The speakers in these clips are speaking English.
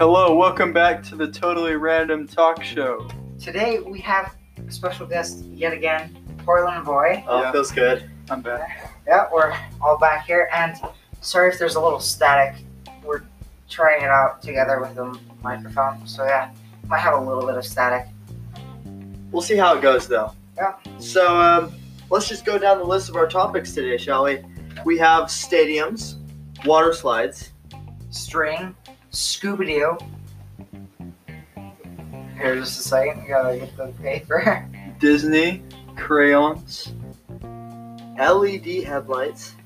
Hello, welcome back to the Totally Random Talk Show. Today we have a special guest yet again, Portland Boy. Oh, yeah. Feels good. I'm back. Yeah, we're all back here, and sorry if there's a little static. We're trying it out together with the microphone, so yeah, might have a little bit of static. We'll see how it goes, though. Yeah. So let's just go down the list of our topics today, shall we? We have stadiums, water slides, string, Scooby-Doo. Here, just a second. You gotta get the paper. Disney, crayons, LED headlights,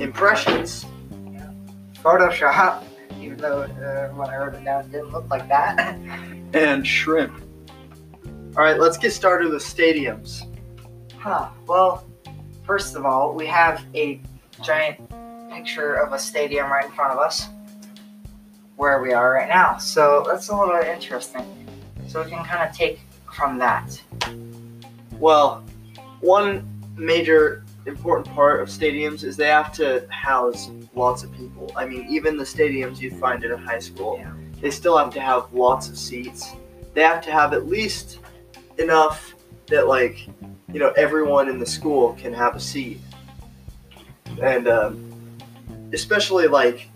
impressions, yeah. Photoshop. Even though when I wrote it down, it didn't look like that. And shrimp. All right, let's get started with stadiums. Well, first of all, we have a giant picture of a stadium right in front of us, where we are right now. So that's a little interesting. So we can kind of take from that. Well, one major important part of stadiums is they have to house lots of people. I mean, even the stadiums you find at a high school, yeah, they still have to have lots of seats. They have to have at least enough that, like, you know, everyone in the school can have a seat. And especially like,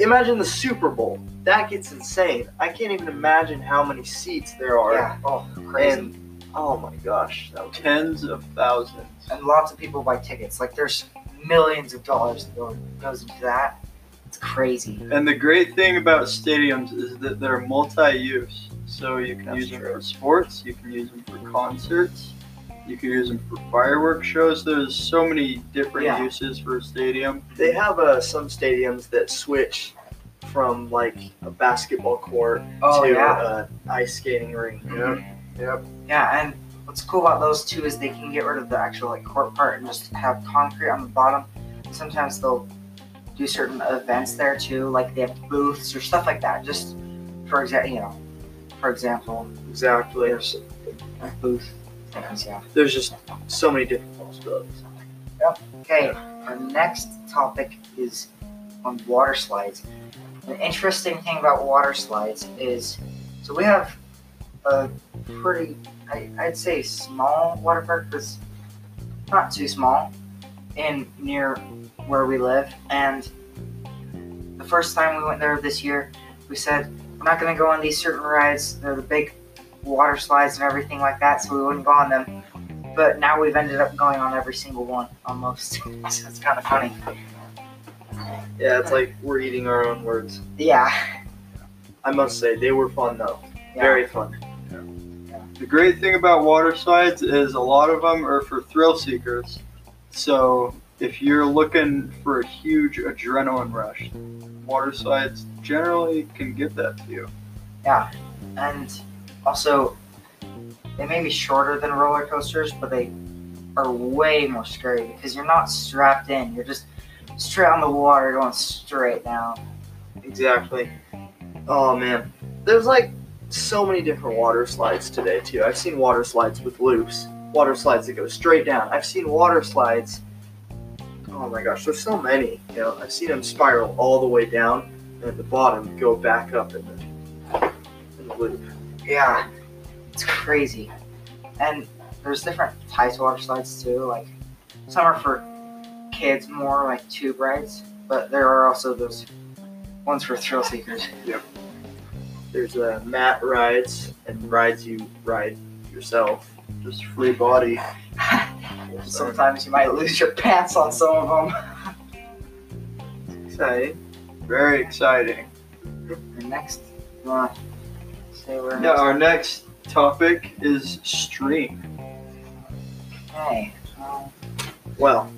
imagine the Super Bowl. That gets insane. I can't even imagine how many seats there are. Yeah. Oh, crazy. And, oh my gosh. That was tens of thousands. And lots of people buy tickets. Like, there's millions of dollars that goes into that. It's crazy. And the great thing about stadiums is that they're multi-use. So you can use them for sports. You can use them for concerts. You can use them for fireworks shows. There's so many different uses for a stadium. They have some stadiums that switch from like a basketball court to an ice skating rink. Mm-hmm. Yep. Yeah, and what's cool about those too is they can get rid of the actual like court part and just have concrete on the bottom. And sometimes they'll do certain events there too, like they have booths or stuff like that. Just for example, exactly. There's a booth. Yeah. There's just so many different possibilities. Yep. Okay, our next topic is on water slides. An interesting thing about water slides is, so we have a pretty, I'd say small water park, that's not too small, in near where we live. And the first time we went there this year, we said, we're not going to go on these certain rides, they're the big water slides and everything like that, so we wouldn't go on them. But now we've ended up going on every single one almost. So it's kind of funny. Yeah, it's like we're eating our own words. Yeah. I must say, they were fun though. Yeah. Very fun. Yeah. Yeah. The great thing about water slides is a lot of them are for thrill seekers. So if you're looking for a huge adrenaline rush, water slides generally can give that to you. Yeah. And also, they may be shorter than roller coasters, but they are way more scary because you're not strapped in. You're just straight on the water going straight down. Exactly. Oh, man. There's, like, so many different water slides today, too. I've seen water slides with loops, water slides that go straight down. I've seen water slides. Oh, my gosh. There's so many. You know, I've seen them spiral all the way down and at the bottom go back up in the loop. Yeah, it's crazy. And there's different types of water slides too, like some are for kids more, like tube rides, but there are also those ones for thrill seekers. Yep. There's mat rides and rides you ride yourself, just free body. Sometimes you might lose your pants on some of them. It's exciting. Very exciting. The next one. Yeah, our next topic is string. Okay. Well,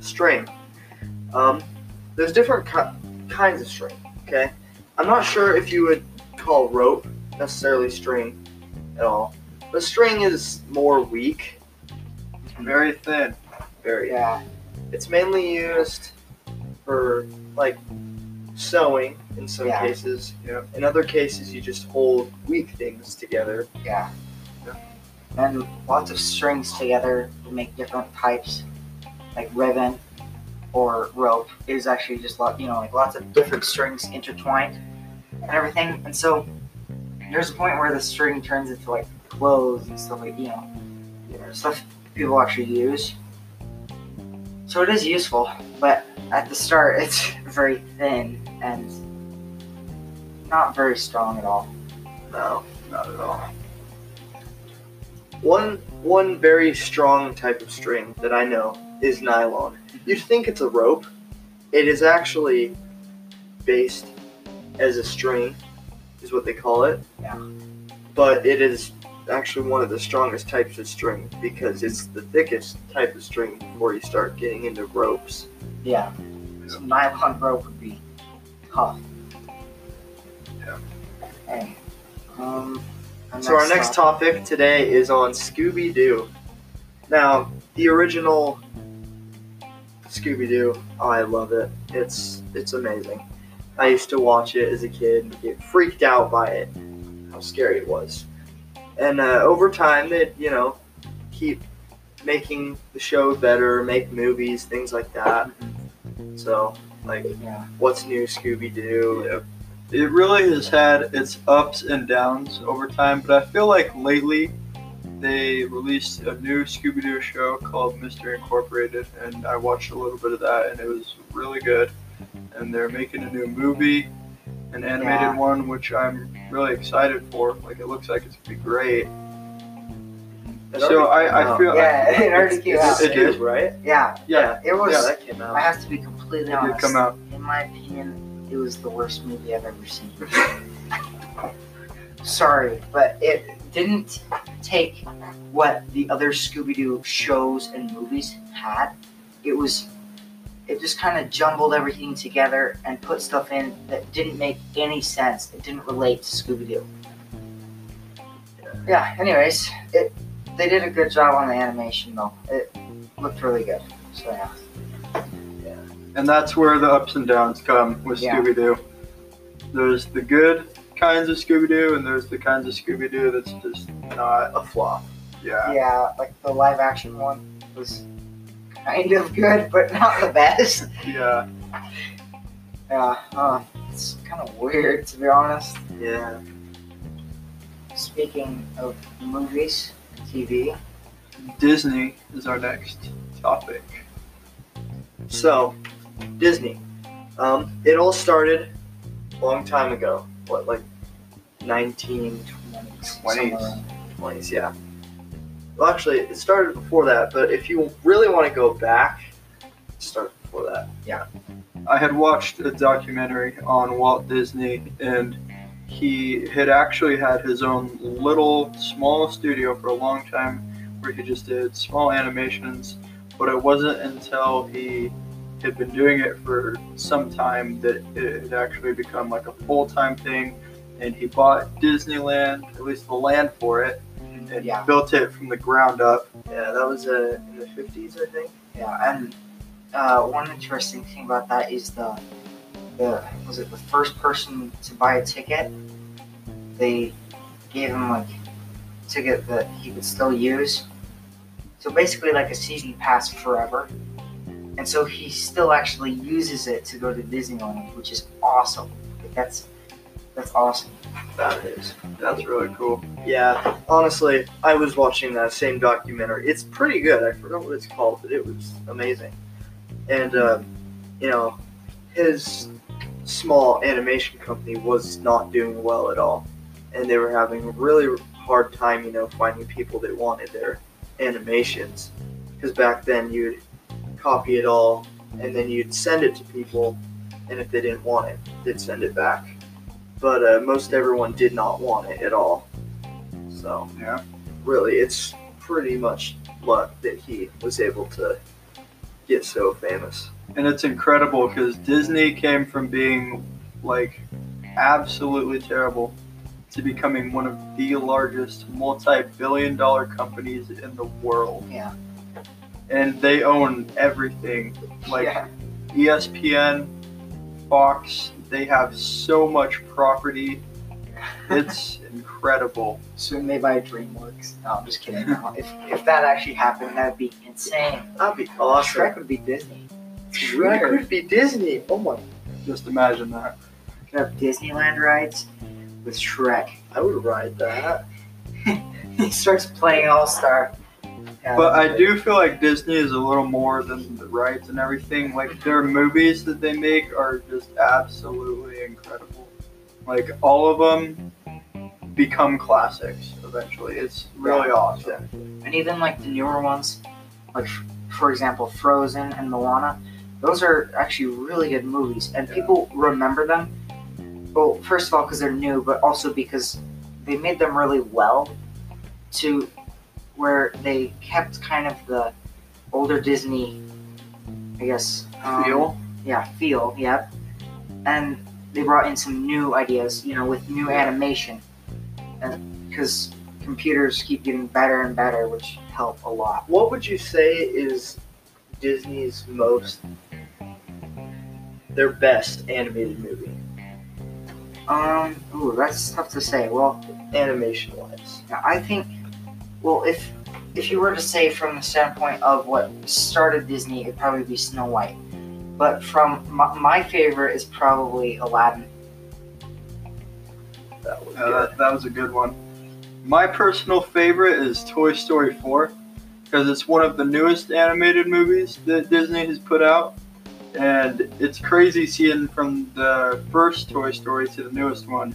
string. There's different kinds of string, okay? I'm not sure if you would call rope necessarily string at all. But string is more weak. Very thin. Very thin. It's mainly used for, like, sewing in some cases, you know. In other cases, you just hold weak things together. Yeah. Yeah. And lots of strings together to make different types, like ribbon or rope. It is actually just, lots of different strings intertwined and everything. And so there's a point where the string turns into like clothes and stuff, like, you know, stuff people actually use. So it is useful, but at the start it's very thin and not very strong at all. No, not at all. One very strong type of string that I know is nylon. You'd think it's a rope. It is actually based as a string, is what they call it. Yeah. But it is actually one of the strongest types of string because it's the thickest type of string before you start getting into ropes. Yeah. So nylon rope would be tough. Yeah. Okay. So our next topic today is on Scooby-Doo. Now, the original Scooby-Doo, I love it. It's amazing. I used to watch it as a kid and get freaked out by it, how scary it was. And over time, they, you know, keep making the show better, make movies, things like that. So, like, yeah. What's new, Scooby-Doo? Yeah. It really has had its ups and downs over time, but I feel like lately they released a new Scooby-Doo show called Mystery Incorporated, and I watched a little bit of that, and it was really good. And they're making a new movie, an animated one, which I'm really excited for. Like, it looks like it's gonna be great. So I feel it already came out. It is, right? Yeah. Yeah. It was. Yeah, that came out. I have to be completely honest. It did come out. In my opinion, it was the worst movie I've ever seen. Sorry, but it didn't take what the other Scooby-Doo shows and movies had. It just kind of jumbled everything together and put stuff in that didn't make any sense. It didn't relate to Scooby-Doo. Yeah, anyways, they did a good job on the animation, though. It looked really good. So, yeah. And that's where the ups and downs come with Scooby-Doo. There's the good kinds of Scooby-Doo, and there's the kinds of Scooby-Doo that's just not a flop. Yeah. Yeah, like the live-action one was kind of good, but not the best. Yeah. Yeah, it's kind of weird, to be honest. Yeah. Speaking of movies, TV. Disney is our next topic. So, Disney. It all started a long time ago. What, like 1920s? 20s, yeah. Well, actually, it started before that, but if you really want to go back, start before that. Yeah. I had watched a documentary on Walt Disney, and he had actually had his own little, small studio for a long time where he just did small animations, but it wasn't until he had been doing it for some time that it had actually become like a full-time thing, and he bought Disneyland, at least the land for it, and built it from the ground up. Yeah, that was in the 50s, I think. Yeah, and one interesting thing about that is was it the first person to buy a ticket? They gave him like a ticket that he could still use. So basically like a season pass forever. And so he still actually uses it to go to Disneyland, which is awesome. Like, that's awesome. That is. That's really cool. Yeah. Honestly, I was watching that same documentary. It's pretty good. I forgot what it's called, but it was amazing. And, you know, his small animation company was not doing well at all. And they were having a really hard time, you know, finding people that wanted their animations. Because back then you'd copy it all and then you'd send it to people. And if they didn't want it, they'd send it back. But most everyone did not want it at all. So, yeah, really, it's pretty much luck that he was able to get so famous. And it's incredible because Disney came from being, like, absolutely terrible to becoming one of the largest multi-billion-dollar companies in the world. Yeah. And they own everything. Like, ESPN, Fox. They have so much property. It's incredible. Soon they buy DreamWorks. No, I'm just kidding. If that actually happened, that'd be insane. That'd be awesome. Shrek would be Disney. Oh my. Just imagine that. of Disneyland rides with Shrek. I would ride that. He starts playing All-Star. But I do feel like Disney is a little more than the rides and everything. Like, their movies that they make are just absolutely incredible. Like, all of them become classics eventually. It's really awesome. And even, like, the newer ones, like, for example, Frozen and Moana, those are actually really good movies. And people remember them, well, first of all, because they're new, but also because they made them really well to where they kept kind of the older Disney, I guess, feel? Yeah, feel, yeah. And they brought in some new ideas, you know, with new animation. And because computers keep getting better and better, which help a lot. What would you say is Disney's their best animated movie? Ooh, that's tough to say. Well, animation-wise. I think... Well, if you were to say from the standpoint of what started Disney, it'd probably be Snow White. But from my favorite is probably Aladdin. That was good. That was a good one. My personal favorite is Toy Story 4 because it's one of the newest animated movies that Disney has put out, and it's crazy seeing from the first Toy Story to the newest one.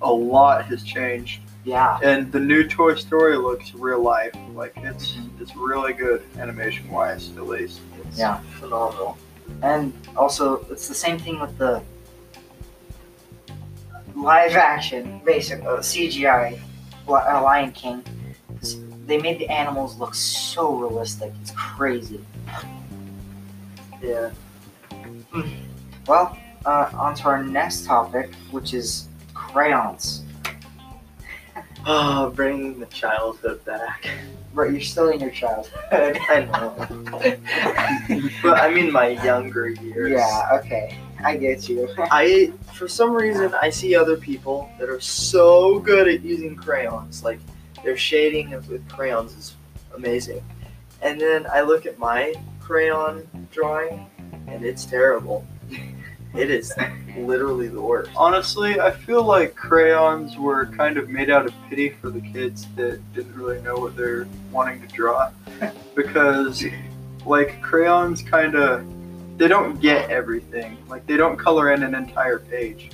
A lot has changed. Yeah. And the new Toy Story looks real life. Like, it's really good animation-wise, at least. It's phenomenal. And also, it's the same thing with the live action, basically, CGI, Lion King. They made the animals look so realistic. It's crazy. Yeah. Well, on to our next topic, which is crayons. Oh, bringing the childhood back. Right, you're still in your childhood. I know. But I mean my younger years. Yeah, okay. I get you. For some reason, I see other people that are so good at using crayons. Like, their shading with crayons is amazing. And then I look at my crayon drawing, and it's terrible. It is literally the worst. Honestly, I feel like crayons were kind of made out of pity for the kids that didn't really know what they're wanting to draw. Because, like, crayons kind of, they don't get everything. Like, they don't color in an entire page.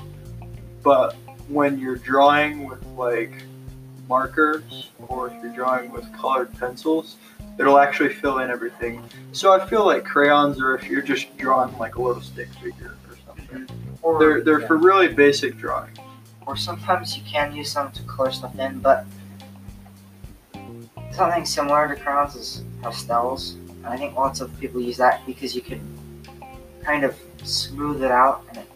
But when you're drawing with, like, markers, or if you're drawing with colored pencils, it'll actually fill in everything. So I feel like crayons are if you're just drawing, like, a little stick figure. Or, they're for really basic drawing. Or sometimes you can use them to color stuff in, but something similar to crayons is pastels. And I think lots of people use that because you can kind of smooth it out and it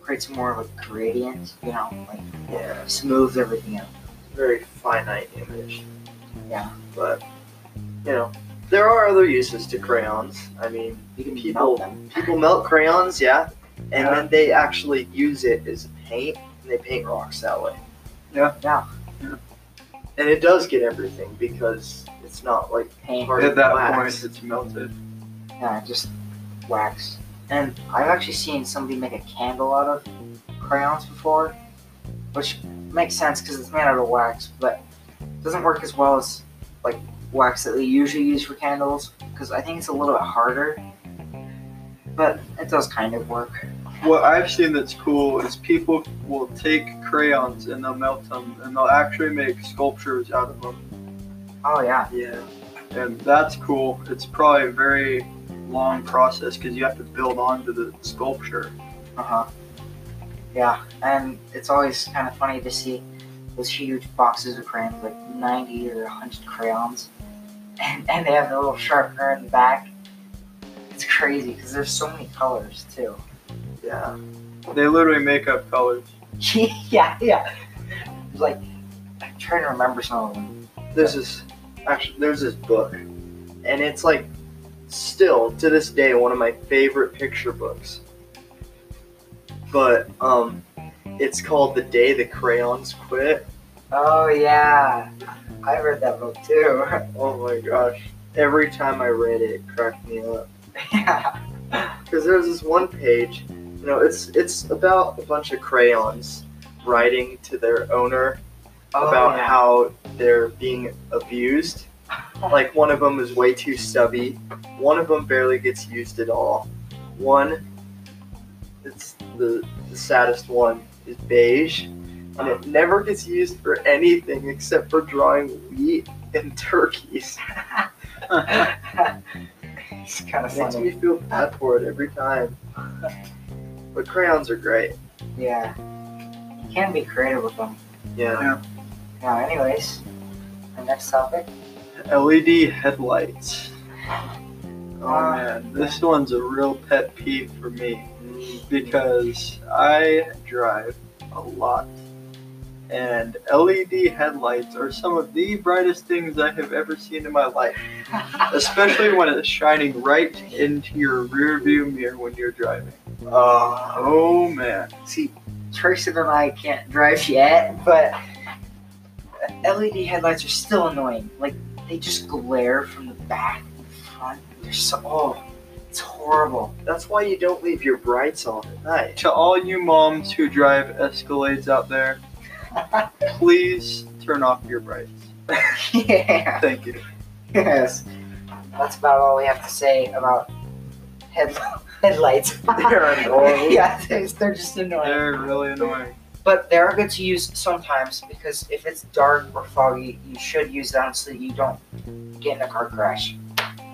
creates more of a gradient, you know, like smooths everything out. Very finite image. Yeah. But, you know. There are other uses to crayons. I mean, you can people melt crayons, and then they actually use it as paint, and they paint rocks that way. Yeah. And it does get everything because it's not like paint. At that point, it's melted. Yeah, just wax. And I've actually seen somebody make a candle out of crayons before, which makes sense because it's made out of wax, but it doesn't work as well as like wax that they usually use for candles because I think it's a little bit harder. But it does kind of work. What I've seen that's cool is people will take crayons and they'll melt them and they'll actually make sculptures out of them. Oh, yeah. Yeah. And that's cool. It's probably a very long process because you have to build onto the sculpture. Uh-huh. Yeah. And it's always kind of funny to see those huge boxes of crayons, like 90 or 100 crayons. And they have the little sharpener in the back. It's crazy because there's so many colors too. Yeah, they literally make up colors. yeah. Like, I'm trying to remember some of them. There's this book, and it's like still to this day one of my favorite picture books. But it's called The Day the Crayons Quit. Oh yeah, I read that book too. Oh my gosh! Every time I read it, it cracked me up. Yeah, because there was this one page You know, it's about a bunch of crayons writing to their owner about how they're being abused. Like, one of them is way too stubby. One of them barely gets used at all. One, it's the saddest one, is beige. And it never gets used for anything except for drawing wheat and turkeys. It's kind of funny. Makes me feel bad for it every time. But crayons are great. Yeah. You can be creative with them. Yeah. Now, anyways, our next topic. LED headlights. Oh man, this one's a real pet peeve for me because I drive a lot, and LED headlights are some of the brightest things I have ever seen in my life, especially when it's shining right into your rear view mirror when you're driving. Oh man. See, Tristan and I can't drive yet, but LED headlights are still annoying. Like, they just glare from the back and the front. They're so, it's horrible. That's why you don't leave your brights on at night. To all you moms who drive Escalades out there, please turn off your brights. Yeah. Thank you. Yes. That's about all we have to say about headlights. They're annoying. Yeah, they're just annoying. They're really annoying. But they are good to use sometimes, because if it's dark or foggy, you should use them so that you don't get in a car crash.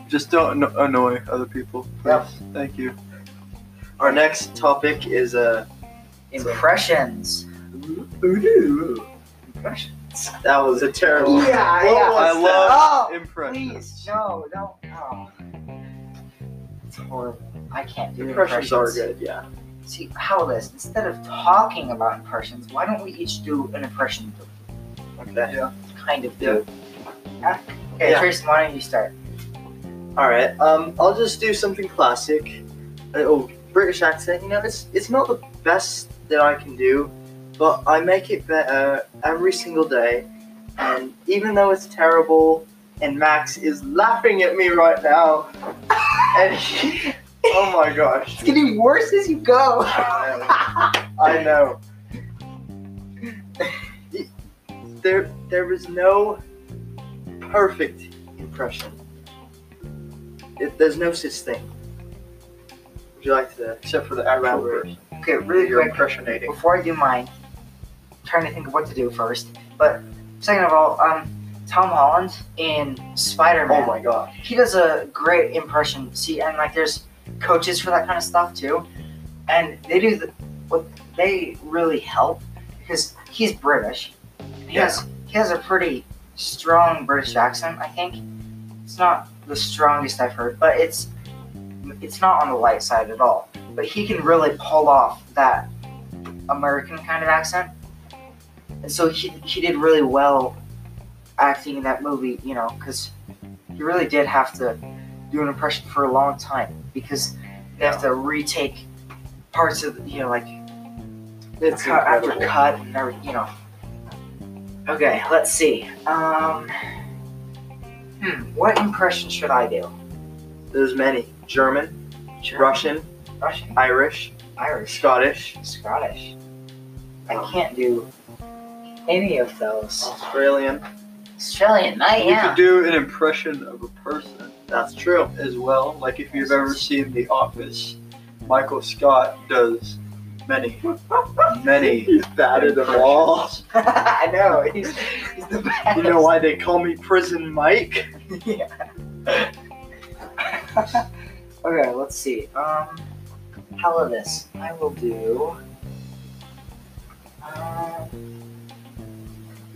Just don't annoy other people. Yep. Thank you. Our next topic is impressions. Impressions. That was a terrible. Yeah. I love impressions. Please, no. Oh. It's horrible. I can't do impressions. Impressions are good. Yeah. See, how this, instead of talking about impressions, why don't we each do an impression? Okay. Yeah. Kind of do. Yeah. Okay, Tristan, why don't you start? Alright, I'll just do something classic. British accent, you know, it's not the best that I can do, but I make it better every single day. And even though it's terrible, and Max is laughing at me right now, and he... Oh my gosh. It's getting worse as you go. I know. There was no perfect impression. There's no such thing. Would you like to, except for the Arab version? Okay, really quick. Impressionating. Before I do mine, I'm trying to think of what to do first. But second of all, Tom Holland in Spider-Man. Oh my God. He does a great impression. See, and like there's coaches for that kind of stuff too, and they do what they really help, because he's British. He has a pretty strong British accent. I think it's not the strongest I've heard, but it's not on the light side at all. But he can really pull off that American kind of accent, and so he did really well acting in that movie, you know, because he really did have to do an impression for a long time, because they have to retake parts of, you know, like it's cut after cut and everything, you know. Okay, let's see. What impression should I do? There's many. German. Russian. Irish. Scottish. I can't do any of those. Australian. You could do an impression of a person. That's true. As well, like if you've ever seen The Office, Michael Scott does many. He's batted them all. I know, he's the baddest. You know why they call me Prison Mike? Yeah. Okay, let's see. How about this? I will do.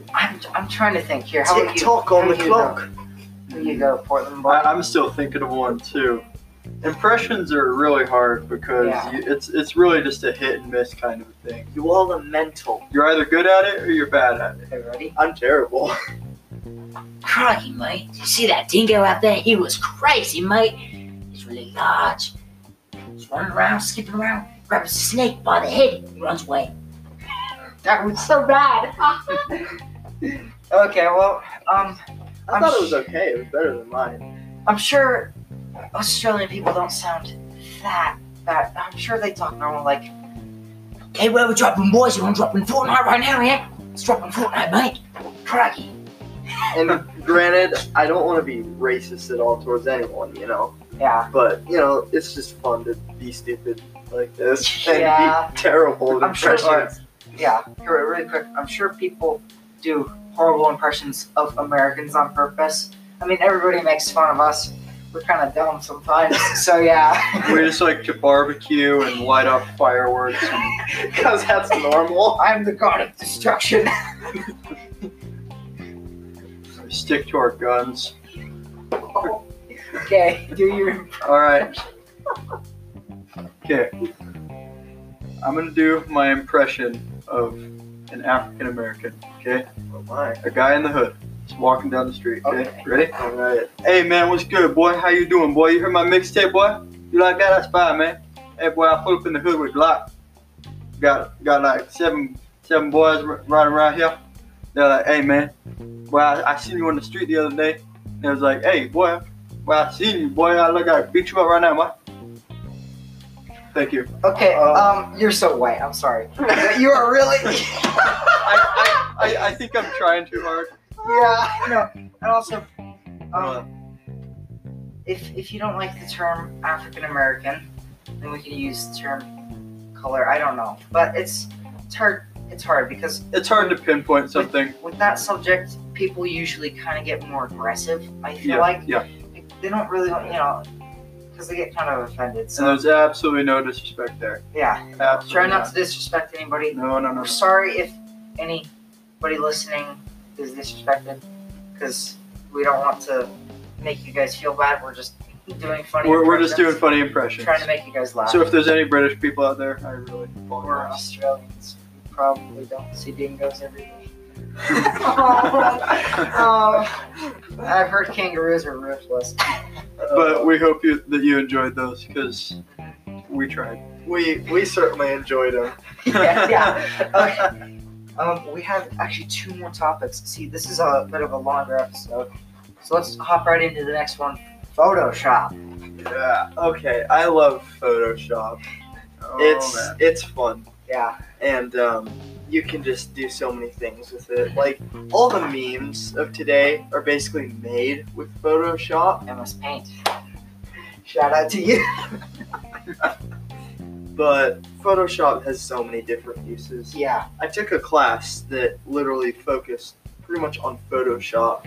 I'm trying to think here. How TikTok on the clock. There you go, Portland Boys. I'm still thinking of one too. Impressions are really hard because it's really just a hit and miss kind of a thing. You all are mental. You're either good at it or you're bad at it. Okay, ready? I'm terrible. Crikey, mate. Did you see that dingo out there? He was crazy, mate. He's really large. He's running around, skipping around, grabs a snake by the head and runs away. That was so bad. Okay, well, I thought it was okay. It was better than mine. I'm sure Australian people don't sound that that I'm sure they talk normal, like, hey, where we dropping, boys? You want to drop in Fortnite right now, yeah? Let's drop in Fortnite, mate. Craggy. And granted, I don't want to be racist at all towards anyone, you know? Yeah. But, you know, it's just fun to be stupid like this and be terrible. I'm sure, yeah, really quick, I'm sure people do horrible impressions of Americans on purpose. I mean, everybody makes fun of us. We're kind of dumb sometimes, so yeah. We just like to barbecue and light up fireworks because that's normal. I'm the god of destruction. Stick to our guns. Oh, okay, do your impression. Alright. Okay. I'm gonna do my impression of an African American, okay? Oh my. A guy in the hood. Just walking down the street, okay? Ready? Alright. Hey man, what's good, boy? How you doing, boy? You heard my mixtape, boy? You like that? That's fine, man. Hey boy, I pull up in the hood with Glock. Got like seven boys riding around here. They're like, hey man, boy, I seen you on the street the other day. And it was like, hey boy, I seen you, boy. I look, I beat you up right now, boy. Thank you. Okay, you're so white. I'm sorry. You are really. I think I'm trying too hard. Yeah, no, and also, if you don't like the term African American, then we can use the term color. I don't know, but it's hard. It's hard because it's hard to pinpoint something. With that subject, people usually kind of get more aggressive. I feel like they don't really, you know, because they get kind of offended. So. And there's absolutely no disrespect there. Yeah, absolutely. Try not to disrespect anybody. No. We're sorry if anybody listening is disrespected, because we don't want to make you guys feel bad. We're just doing funny. We're just doing funny impressions. Trying to make you guys laugh. So if there's any British people out there, I really apologize. We're Australians. Probably don't see dingoes every day. I've heard kangaroos are ruthless. But we hope that you enjoyed those, because we tried. We certainly enjoyed them. Yeah. Okay. We have actually two more topics. See, this is a bit of a longer episode, so let's hop right into the next one. Photoshop. Yeah. Okay. I love Photoshop. Oh, it's fun. Yeah, and you can just do so many things with it. Like, all the memes of today are basically made with Photoshop. MS Paint. Shout out to you. But Photoshop has so many different uses. Yeah. I took a class that literally focused pretty much on Photoshop,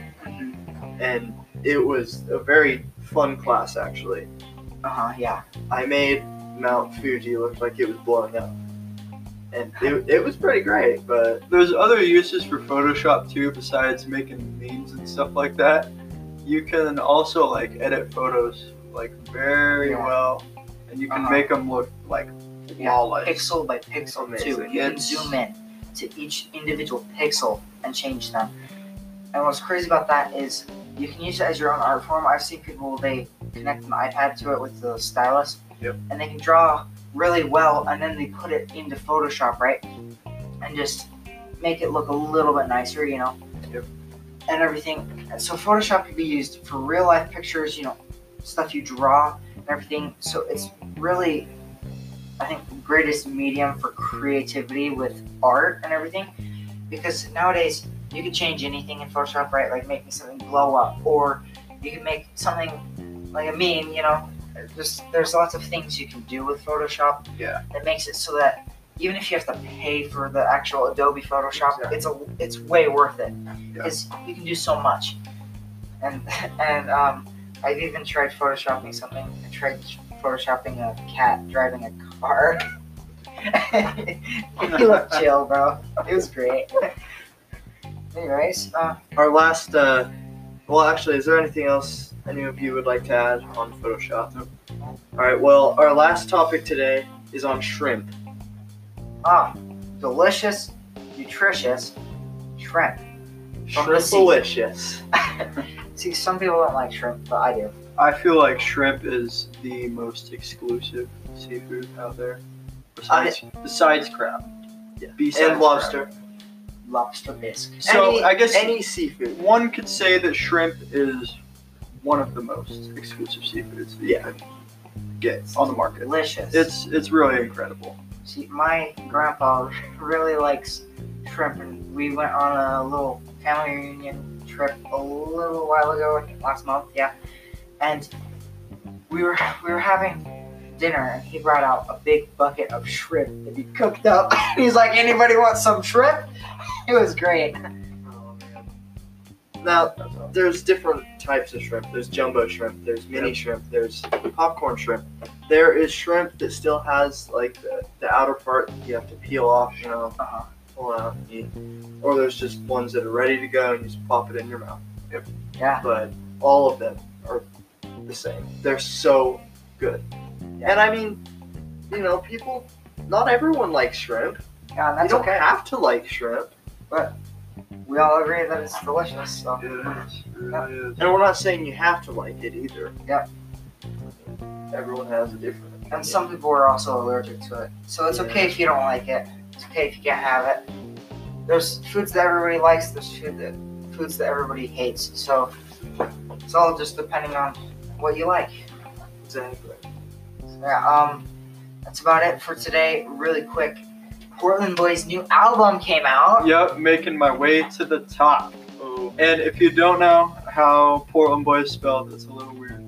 and it was a very fun class, actually. Yeah. I made Mount Fuji look like it was blowing up. And it was pretty great, but there's other uses for Photoshop too, besides making memes and stuff like that. You can also like edit photos like very well, and you can make them look like flawless. Pixel by pixel too. You can zoom in to each individual pixel and change them. And what's crazy about that is you can use it as your own art form. I've seen people, they connect an iPad to it with the stylus, and they can draw really well, and then they put it into Photoshop, right? And just make it look a little bit nicer, you know? Yep. And everything. So Photoshop can be used for real life pictures, you know, stuff you draw and everything. So it's really, I think, the greatest medium for creativity with art and everything. Because nowadays, you can change anything in Photoshop, right? Like making something blow up, or you can make something like a meme, you know? There's lots of things you can do with Photoshop that makes it so that even if you have to pay for the actual Adobe Photoshop, it's way worth it, because you can do so much. And I've even tried Photoshopping something. I tried Photoshopping a cat driving a car. You look chill, bro. It was great. Anyways, our last. Well, actually, is there anything else any of you would like to add on Photoshop? Nope. Alright, well, our last topic today is on shrimp. Delicious, nutritious shrimp. Shrimp-alicious. See, some people don't like shrimp, but I do. I feel like shrimp is the most exclusive seafood out there. Besides crab. Yeah. And lobster. Crab. Lobster bisque. So, I guess any seafood. One could say that shrimp is one of the most exclusive seafoods. Yeah. gets on the market. Delicious. It's really incredible. See, my grandpa really likes shrimp, and we went on a little family reunion trip a little while ago, I think last month, yeah. And we were having dinner, and he brought out a big bucket of shrimp that he cooked up. He's like, "Anybody want some shrimp?" It was great. Now, there's different types of shrimp. There's jumbo shrimp, there's mini shrimp, there's popcorn shrimp. There is shrimp that still has, like, the outer part that you have to peel off, you know, pull out and eat. Or there's just ones that are ready to go and you just pop it in your mouth. Yep. Yeah. But all of them are the same. They're so good. Yeah. And, I mean, you know, people, not everyone likes shrimp. Yeah, that's okay. You don't have to like shrimp, but... we all agree that it's delicious, so. It is. And we're not saying you have to like it either. Yep. Everyone has a different opinion. And some people are also allergic to it. So it's okay if you don't like it. It's okay if you can't have it. There's foods that everybody likes, there's foods that everybody hates. So it's all just depending on what you like. Exactly. So yeah, that's about it for today. Really quick. Portland Boys' new album came out. Yep, Making My Way to the Top. Oh. And if you don't know how Portland Boys spelled, it's a little weird.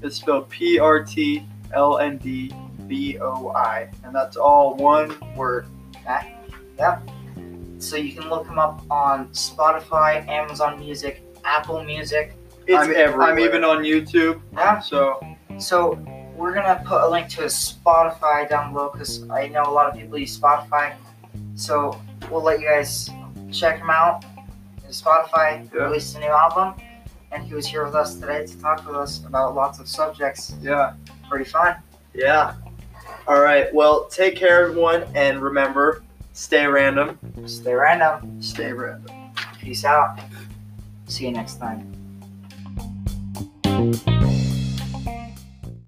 It's spelled P-R-T-L-N-D-B-O-I. And that's all one word. Okay. Yep. So you can look them up on Spotify, Amazon Music, Apple Music. I'm everywhere. I'm even on YouTube. Yeah. So we're going to put a link to Spotify down below because I know a lot of people use Spotify. So we'll let you guys check him out. Spotify released a new album, and he was here with us today to talk with us about lots of subjects. Yeah. Pretty fun. Yeah. All right. Well, take care, everyone, and remember, stay random. Stay random. Stay random. Peace out. See you next time.